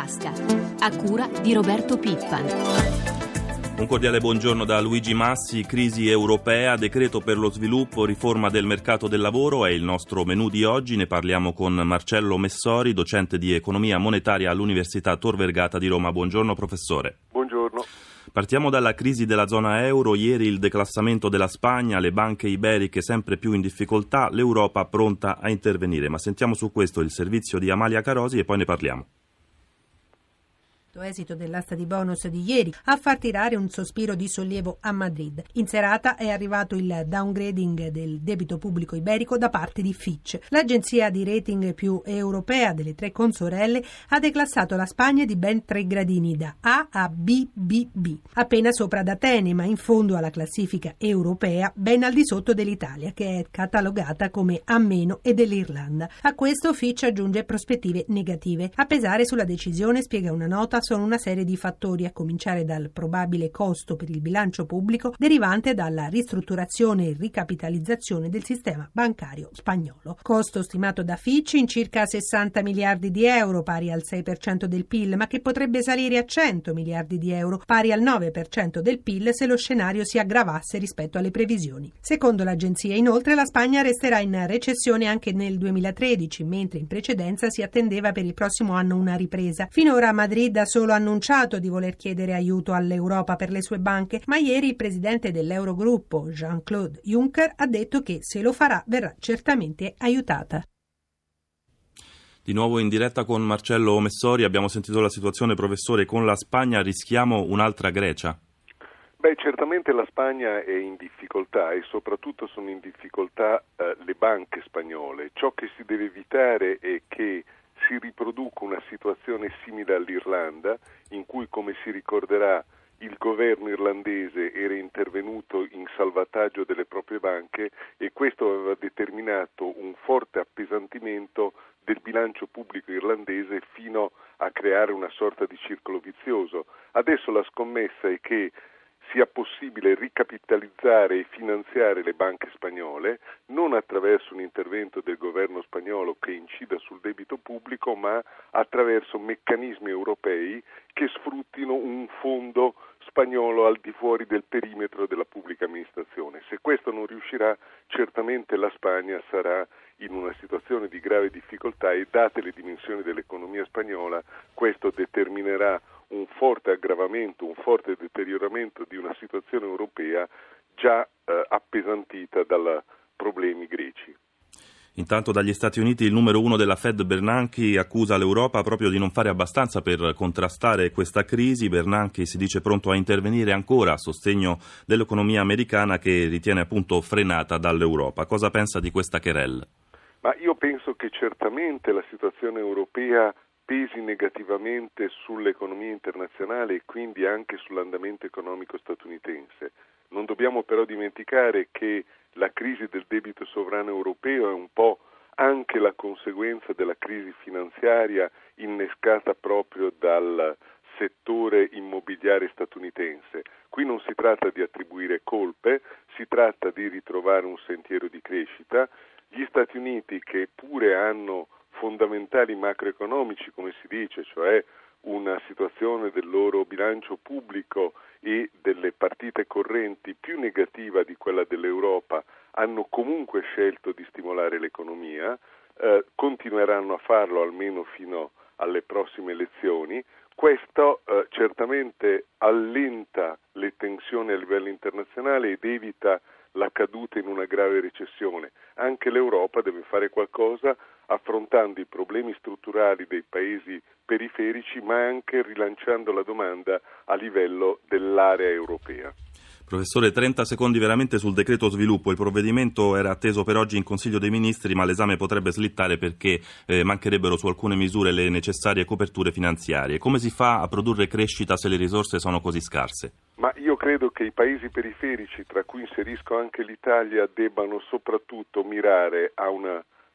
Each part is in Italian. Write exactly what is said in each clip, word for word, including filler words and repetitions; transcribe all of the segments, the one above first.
tasca, a cura di Roberto Pippan. Un cordiale buongiorno da Luigi Massi. Crisi europea, decreto per lo sviluppo, riforma del mercato del lavoro è il nostro menù di oggi. Ne parliamo con Marcello Messori, docente di economia monetaria all'Università Tor Vergata di Roma. Buongiorno professore. Buongiorno. Partiamo dalla crisi della zona euro. Ieri il declassamento della Spagna, le banche iberiche sempre più in difficoltà, l'Europa pronta a intervenire. Ma sentiamo su questo il servizio di Amalia Carosi e poi ne parliamo. Esito dell'asta di bonus di ieri a far tirare un sospiro di sollievo a Madrid. In serata è arrivato il downgrading del debito pubblico iberico da parte di Fitch. L'agenzia di rating più europea delle tre consorelle ha declassato la Spagna di ben tre gradini, da A a B B B, appena sopra ad Atene, ma in fondo alla classifica europea, ben al di sotto dell'Italia, che è catalogata come A- e dell'Irlanda. A questo Fitch aggiunge prospettive negative. A pesare sulla decisione, spiega una nota, sono una serie di fattori, a cominciare dal probabile costo per il bilancio pubblico derivante dalla ristrutturazione e ricapitalizzazione del sistema bancario spagnolo. Costo stimato da Fitch in circa sessanta miliardi di euro, pari al sei per cento del P I L, ma che potrebbe salire a cento miliardi di euro, pari al nove per cento del P I L, se lo scenario si aggravasse rispetto alle previsioni. Secondo l'agenzia, inoltre, la Spagna resterà in recessione anche nel duemilatredici, mentre in precedenza si attendeva per il prossimo anno una ripresa. Finora Madrid ha solo annunciato di voler chiedere aiuto all'Europa per le sue banche, ma ieri il presidente dell'Eurogruppo, Jean-Claude Juncker, ha detto che se lo farà verrà certamente aiutata. Di nuovo in diretta con Marcello Messori. Abbiamo sentito la situazione, professore, con la Spagna. Rischiamo un'altra Grecia? Beh, certamente la Spagna è in difficoltà e soprattutto sono in difficoltà eh, le banche spagnole. Ciò che si deve evitare è che si riproduca una situazione simile all'Irlanda, in cui, come si ricorderà, il governo irlandese era intervenuto in salvataggio delle proprie banche e questo aveva determinato un forte appesantimento del bilancio pubblico irlandese fino a creare una sorta di circolo vizioso. Adesso la scommessa è che sia possibile ricapitalizzare e finanziare le banche spagnole, non attraverso un intervento del governo spagnolo che incida sul debito pubblico, ma attraverso meccanismi europei che sfruttino un fondo spagnolo al di fuori del perimetro della pubblica amministrazione. Se questo non riuscirà, certamente la Spagna sarà in una situazione di grave difficoltà e, date le dimensioni dell'economia spagnola, questo determinerà un forte aggravamento, un forte deterioramento di una situazione europea già eh, appesantita dai problemi greci. Intanto dagli Stati Uniti il numero uno della Fed, Bernanke, accusa l'Europa proprio di non fare abbastanza per contrastare questa crisi. Bernanke si dice pronto a intervenire ancora a sostegno dell'economia americana, che ritiene appunto frenata dall'Europa. Cosa pensa di questa querella? Ma io penso che certamente la situazione europea pesi negativamente sull'economia internazionale e quindi anche sull'andamento economico statunitense. Non dobbiamo però dimenticare che la crisi del debito sovrano europeo è un po' anche la conseguenza della crisi finanziaria innescata proprio dal settore immobiliare statunitense. Qui non si tratta di attribuire colpe, si tratta di ritrovare un sentiero di crescita. Gli Stati Uniti, che pure hanno fondamentali macroeconomici, come si dice, cioè una situazione del loro bilancio pubblico e delle partite correnti più negativa di quella dell'Europa, hanno comunque scelto di stimolare l'economia, eh, continueranno a farlo almeno fino alle prossime elezioni. Questo eh, certamente allenta le tensioni a livello internazionale ed evita la caduta in una grave recessione. Anche l'Europa deve fare qualcosa affrontando i problemi strutturali dei paesi periferici, ma anche rilanciando la domanda a livello dell'area europea. Professore, trenta secondi veramente sul decreto sviluppo. Il provvedimento era atteso per oggi in Consiglio dei Ministri, ma l'esame potrebbe slittare perché eh, mancherebbero su alcune misure le necessarie coperture finanziarie. Come si fa a produrre crescita se le risorse sono così scarse? Ma io credo che i paesi periferici, tra cui inserisco anche l'Italia, debbano soprattutto mirare a un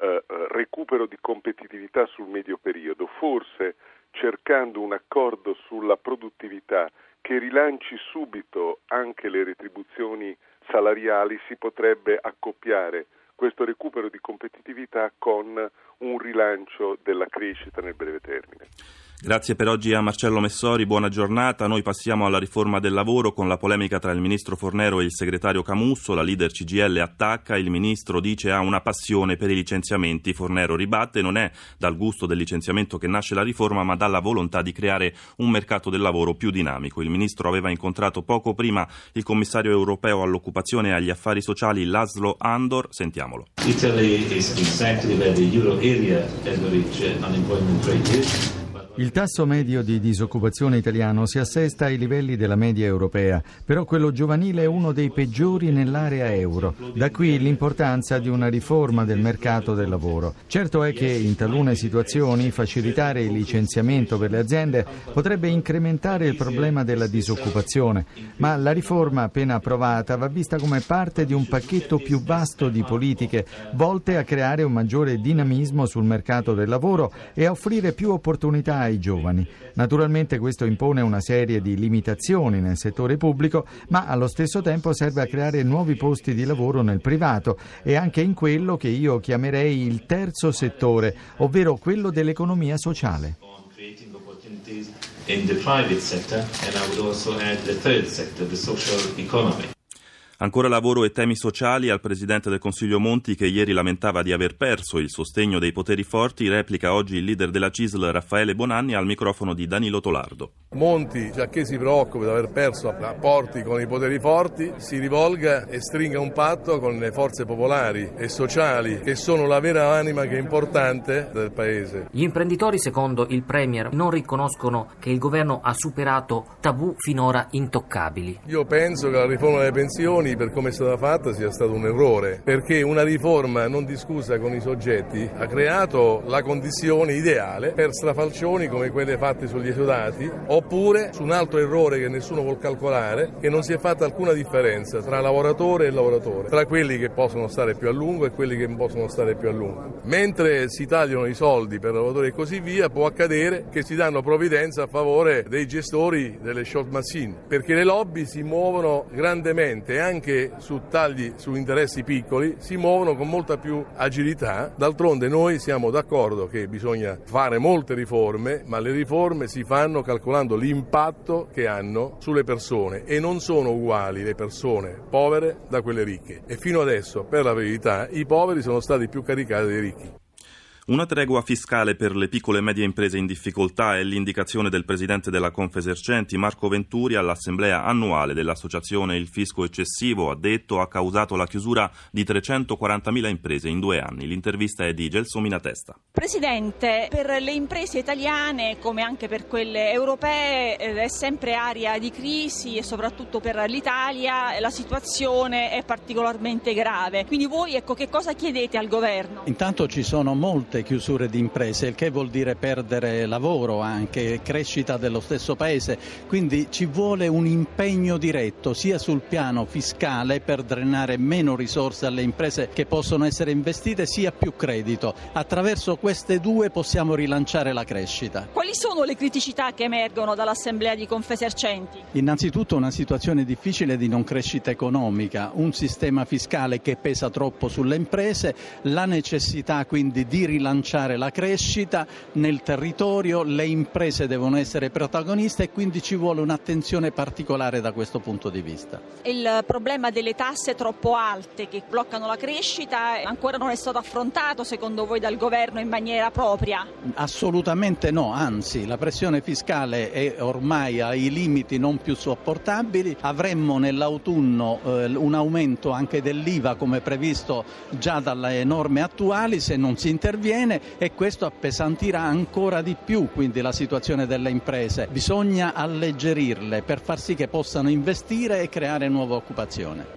eh, recupero di competitività sul medio periodo, forse cercando un accordo sulla produttività che rilanci subito anche le retribuzioni salariali. Si potrebbe accoppiare questo recupero di competitività con un rilancio della crescita nel breve termine. Grazie per oggi a Marcello Messori, buona giornata. Noi passiamo alla riforma del lavoro con la polemica tra il ministro Fornero e il segretario Camusso. La leader C G I L attacca, il ministro dice ha una passione per i licenziamenti. Fornero ribatte, non è dal gusto del licenziamento che nasce la riforma, ma dalla volontà di creare un mercato del lavoro più dinamico. Il ministro aveva incontrato poco prima il commissario europeo all'occupazione e agli affari sociali Laszlo Andor. Sentiamolo. Italy is exactly where the euro area average unemployment rate is. Il tasso medio di disoccupazione italiano si assesta ai livelli della media europea, però quello giovanile è uno dei peggiori nell'area euro. Da qui l'importanza di una riforma del mercato del lavoro. Certo è che in talune situazioni facilitare il licenziamento per le aziende potrebbe incrementare il problema della disoccupazione, ma la riforma appena approvata va vista come parte di un pacchetto più vasto di politiche volte a creare un maggiore dinamismo sul mercato del lavoro e a offrire più opportunità ai giovani. Naturalmente questo impone una serie di limitazioni nel settore pubblico, ma allo stesso tempo serve a creare nuovi posti di lavoro nel privato e anche in quello che io chiamerei il terzo settore, ovvero quello dell'economia sociale. Ancora lavoro e temi sociali al Presidente del Consiglio Monti, che ieri lamentava di aver perso il sostegno dei poteri forti. Replica oggi il leader della C I S L Raffaele Bonanni al microfono di Danilo Tolardo. Monti, già che si preoccupa di aver perso rapporti con i poteri forti, si rivolga e stringa un patto con le forze popolari e sociali che sono la vera anima che è importante del Paese. Gli imprenditori, secondo il Premier, non riconoscono che il governo ha superato tabù finora intoccabili. Io penso che la riforma delle pensioni, per come è stata fatta, sia stato un errore, perché una riforma non discussa con i soggetti ha creato la condizione ideale per strafalcioni come quelle fatte sugli esodati, oppure su un altro errore che nessuno vuol calcolare, che non si è fatta alcuna differenza tra lavoratore e lavoratore, tra quelli che possono stare più a lungo e quelli che non possono stare più a lungo. Mentre si tagliano i soldi per lavoratori e così via, può accadere che si danno provvidenza a favore dei gestori delle short machine, perché le lobby si muovono grandemente, anche anche su tagli su interessi piccoli si muovono con molta più agilità. D'altronde noi siamo d'accordo che bisogna fare molte riforme, ma le riforme si fanno calcolando l'impatto che hanno sulle persone, e non sono uguali le persone povere da quelle ricche, e fino adesso, per la verità, i poveri sono stati più caricati dei ricchi. Una tregua fiscale per le piccole e medie imprese in difficoltà è l'indicazione del presidente della Confesercenti, Marco Venturi, all'assemblea annuale dell'associazione. Il fisco eccessivo, ha detto, ha causato la chiusura di trecentoquarantamila imprese in due anni. L'intervista è di Gelsomina Testa. Presidente, per le imprese italiane, come anche per quelle europee, è sempre area di crisi, e soprattutto per l'Italia la situazione è particolarmente grave. Quindi voi, ecco, che cosa chiedete al governo? Intanto ci sono molte chiusure di imprese, il che vuol dire perdere lavoro, anche crescita dello stesso paese, quindi ci vuole un impegno diretto sia sul piano fiscale per drenare meno risorse alle imprese che possono essere investite, sia più credito. Attraverso queste due possiamo rilanciare la crescita. Quali sono le criticità che emergono dall'assemblea di Confesercenti? Innanzitutto una situazione difficile di non crescita economica, un sistema fiscale che pesa troppo sulle imprese, la necessità quindi di rilanciare lanciare la crescita nel territorio, le imprese devono essere protagoniste e quindi ci vuole un'attenzione particolare da questo punto di vista. Il problema delle tasse troppo alte che bloccano la crescita ancora non è stato affrontato, secondo voi, dal governo in maniera propria? Assolutamente no, anzi la pressione fiscale è ormai ai limiti non più sopportabili. Avremmo nell'autunno eh, un aumento anche dell'I V A come previsto già dalle norme attuali se non si interviene, e questo appesantirà ancora di più quindi la situazione delle imprese. Bisogna alleggerirle per far sì che possano investire e creare nuova occupazione.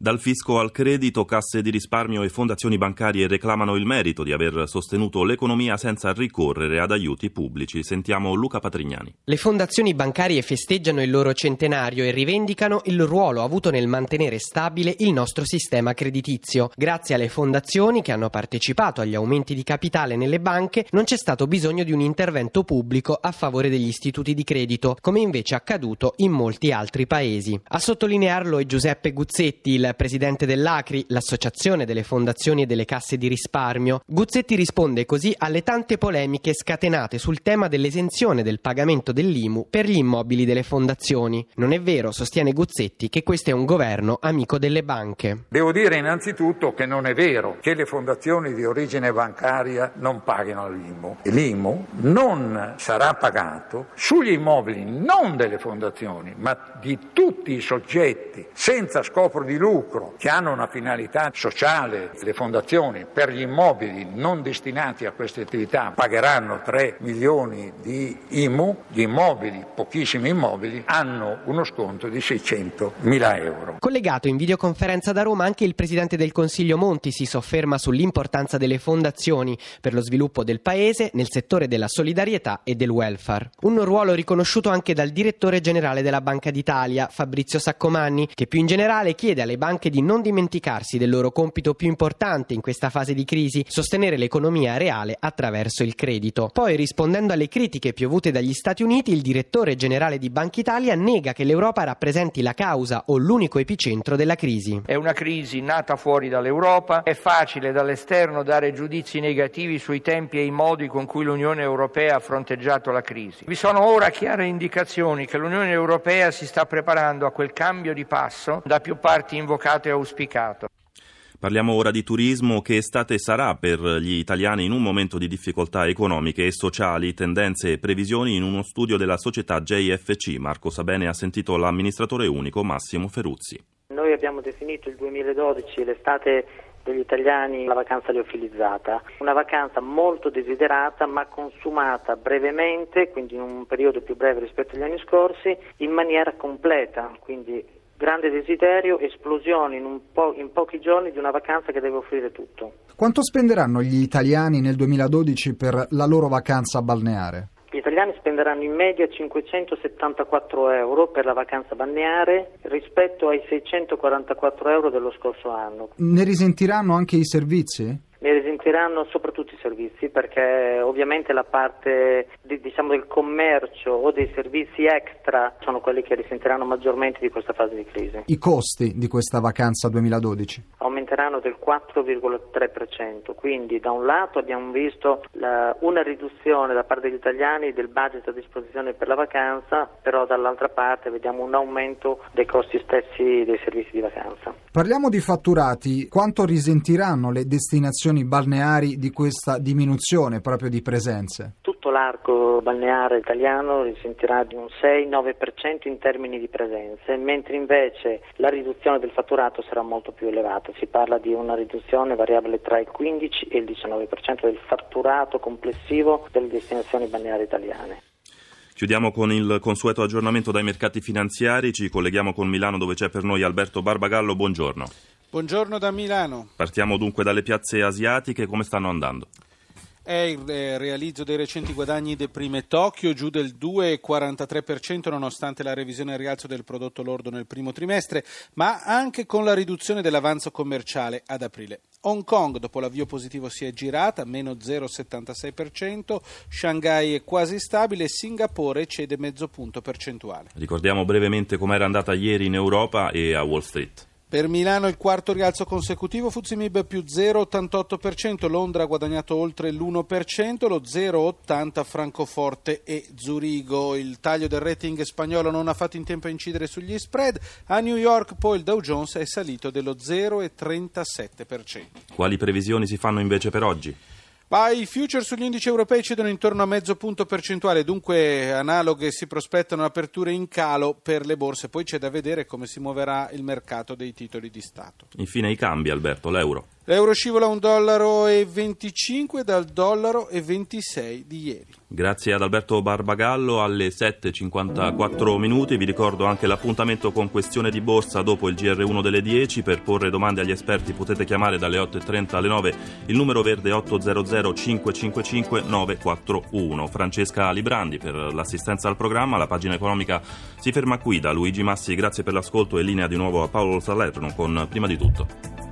Dal fisco al credito, casse di risparmio e fondazioni bancarie reclamano il merito di aver sostenuto l'economia senza ricorrere ad aiuti pubblici. Sentiamo Luca Patrignani. Le fondazioni bancarie festeggiano il loro centenario e rivendicano il ruolo avuto nel mantenere stabile il nostro sistema creditizio. Grazie alle fondazioni che hanno partecipato agli aumenti di capitale nelle banche, non c'è stato bisogno di un intervento pubblico a favore degli istituti di credito, come invece è accaduto in molti altri paesi. A sottolinearlo è Giuseppe Guzzetti, il il presidente dell'Acri, l'associazione delle fondazioni e delle casse di risparmio, Guzzetti risponde così alle tante polemiche scatenate sul tema dell'esenzione del pagamento dell'I M U per gli immobili delle fondazioni. Non è vero, sostiene Guzzetti, che questo è un governo amico delle banche. Devo dire innanzitutto che non è vero che le fondazioni di origine bancaria non paghino l'I M U. L'I M U non sarà pagato sugli immobili non delle fondazioni, ma di tutti i soggetti senza scopo di lucro che hanno una finalità sociale. Le fondazioni per gli immobili non destinati a queste attività pagheranno tre milioni di I M U, gli immobili, pochissimi immobili, hanno uno sconto di seicentomila euro. Collegato in videoconferenza da Roma anche il presidente del Consiglio Monti si sofferma sull'importanza delle fondazioni per lo sviluppo del paese nel settore della solidarietà e del welfare. Un ruolo riconosciuto anche dal direttore generale della Banca d'Italia, Fabrizio Saccomanni, che più in generale chiede alle banche di non dimenticarsi del loro compito più importante in questa fase di crisi, sostenere l'economia reale attraverso il credito. Poi, rispondendo alle critiche piovute dagli Stati Uniti, il direttore generale di Banca Italia nega che l'Europa rappresenti la causa o l'unico epicentro della crisi. È una crisi nata fuori dall'Europa, è facile dall'esterno dare giudizi negativi sui tempi e i modi con cui l'Unione Europea ha fronteggiato la crisi. Vi sono ora chiare indicazioni che l'Unione Europea si sta preparando a quel cambio di passo da più parti invocato e auspicato. Parliamo ora di turismo. Che estate sarà per gli italiani in un momento di difficoltà economiche e sociali? Tendenze e previsioni in uno studio della società J F C. Marco Sabene ha sentito l'amministratore unico Massimo Feruzzi. Noi abbiamo definito il duemiladodici l'estate degli italiani, la vacanza liofilizzata, una vacanza molto desiderata ma consumata brevemente, quindi in un periodo più breve rispetto agli anni scorsi, in maniera completa, quindi grande desiderio, esplosione in, un po- in pochi giorni di una vacanza che deve offrire tutto. Quanto spenderanno gli italiani nel duemiladodici per la loro vacanza balneare? Gli italiani spenderanno in media cinquecentosettantaquattro euro per la vacanza balneare rispetto ai seicentoquarantaquattro euro dello scorso anno. Ne risentiranno anche i servizi? Ne risentiranno soprattutto i servizi, perché ovviamente la parte di, diciamo, del commercio o dei servizi extra sono quelli che risentiranno maggiormente di questa fase di crisi. I costi di questa vacanza duemiladodici? Aumenteranno del quattro virgola tre per cento, quindi da un lato abbiamo visto la, una riduzione da parte degli italiani del budget a disposizione per la vacanza, però dall'altra parte vediamo un aumento dei costi stessi dei servizi di vacanza. Parliamo di fatturati. Quanto risentiranno le destinazioni balneari di questa diminuzione proprio di presenze? Tutto l'arco balneare italiano risentirà di un sei nove per cento in termini di presenze, mentre invece la riduzione del fatturato sarà molto più elevata. Si parla di una riduzione variabile tra il quindici e il diciannove per cento del fatturato complessivo delle destinazioni balneari italiane. Chiudiamo con il consueto aggiornamento dai mercati finanziari. Ci colleghiamo con Milano, dove c'è per noi Alberto Barbagallo. Buongiorno. Buongiorno da Milano. Partiamo dunque dalle piazze asiatiche, come stanno andando? È il eh, realizzo dei recenti guadagni deprime Tokyo, giù del due virgola quarantatré per cento nonostante la revisione al rialzo del prodotto lordo nel primo trimestre, ma anche con la riduzione dell'avanzo commerciale ad aprile. Hong Kong dopo l'avvio positivo si è girata, meno zero virgola settantasei per cento, Shanghai è quasi stabile, Singapore cede mezzo punto percentuale. Ricordiamo brevemente com'era andata ieri in Europa e a Wall Street. Per Milano il quarto rialzo consecutivo, F T S E M I B più zero virgola ottantotto per cento, Londra ha guadagnato oltre l'uno per cento, lo zero virgola ottanta per cento Francoforte e Zurigo. Il taglio del rating spagnolo non ha fatto in tempo a incidere sugli spread, a New York poi il Dow Jones è salito dello zero virgola trentasette per cento. Quali previsioni si fanno invece per oggi? Ma i futures sugli indici europei cedono intorno a mezzo punto percentuale, dunque analoghe si prospettano aperture in calo per le borse, poi c'è da vedere come si muoverà il mercato dei titoli di Stato. Infine i cambi, Alberto, l'euro. L'euro scivola a un dollaro e venticinque dal dollaro e ventisei di ieri. Grazie ad Alberto Barbagallo. Alle sette e cinquantaquattro minuti vi ricordo anche l'appuntamento con Questione di Borsa dopo il G R uno delle dieci. Per porre domande agli esperti potete chiamare dalle otto e trenta alle nove il numero verde otto zero zero cinque cinque cinque nove quattro uno. Francesca Librandi per l'assistenza al programma. La pagina economica si ferma qui. Da Luigi Massi grazie per l'ascolto e linea di nuovo a Paolo Salerno con Prima di tutto.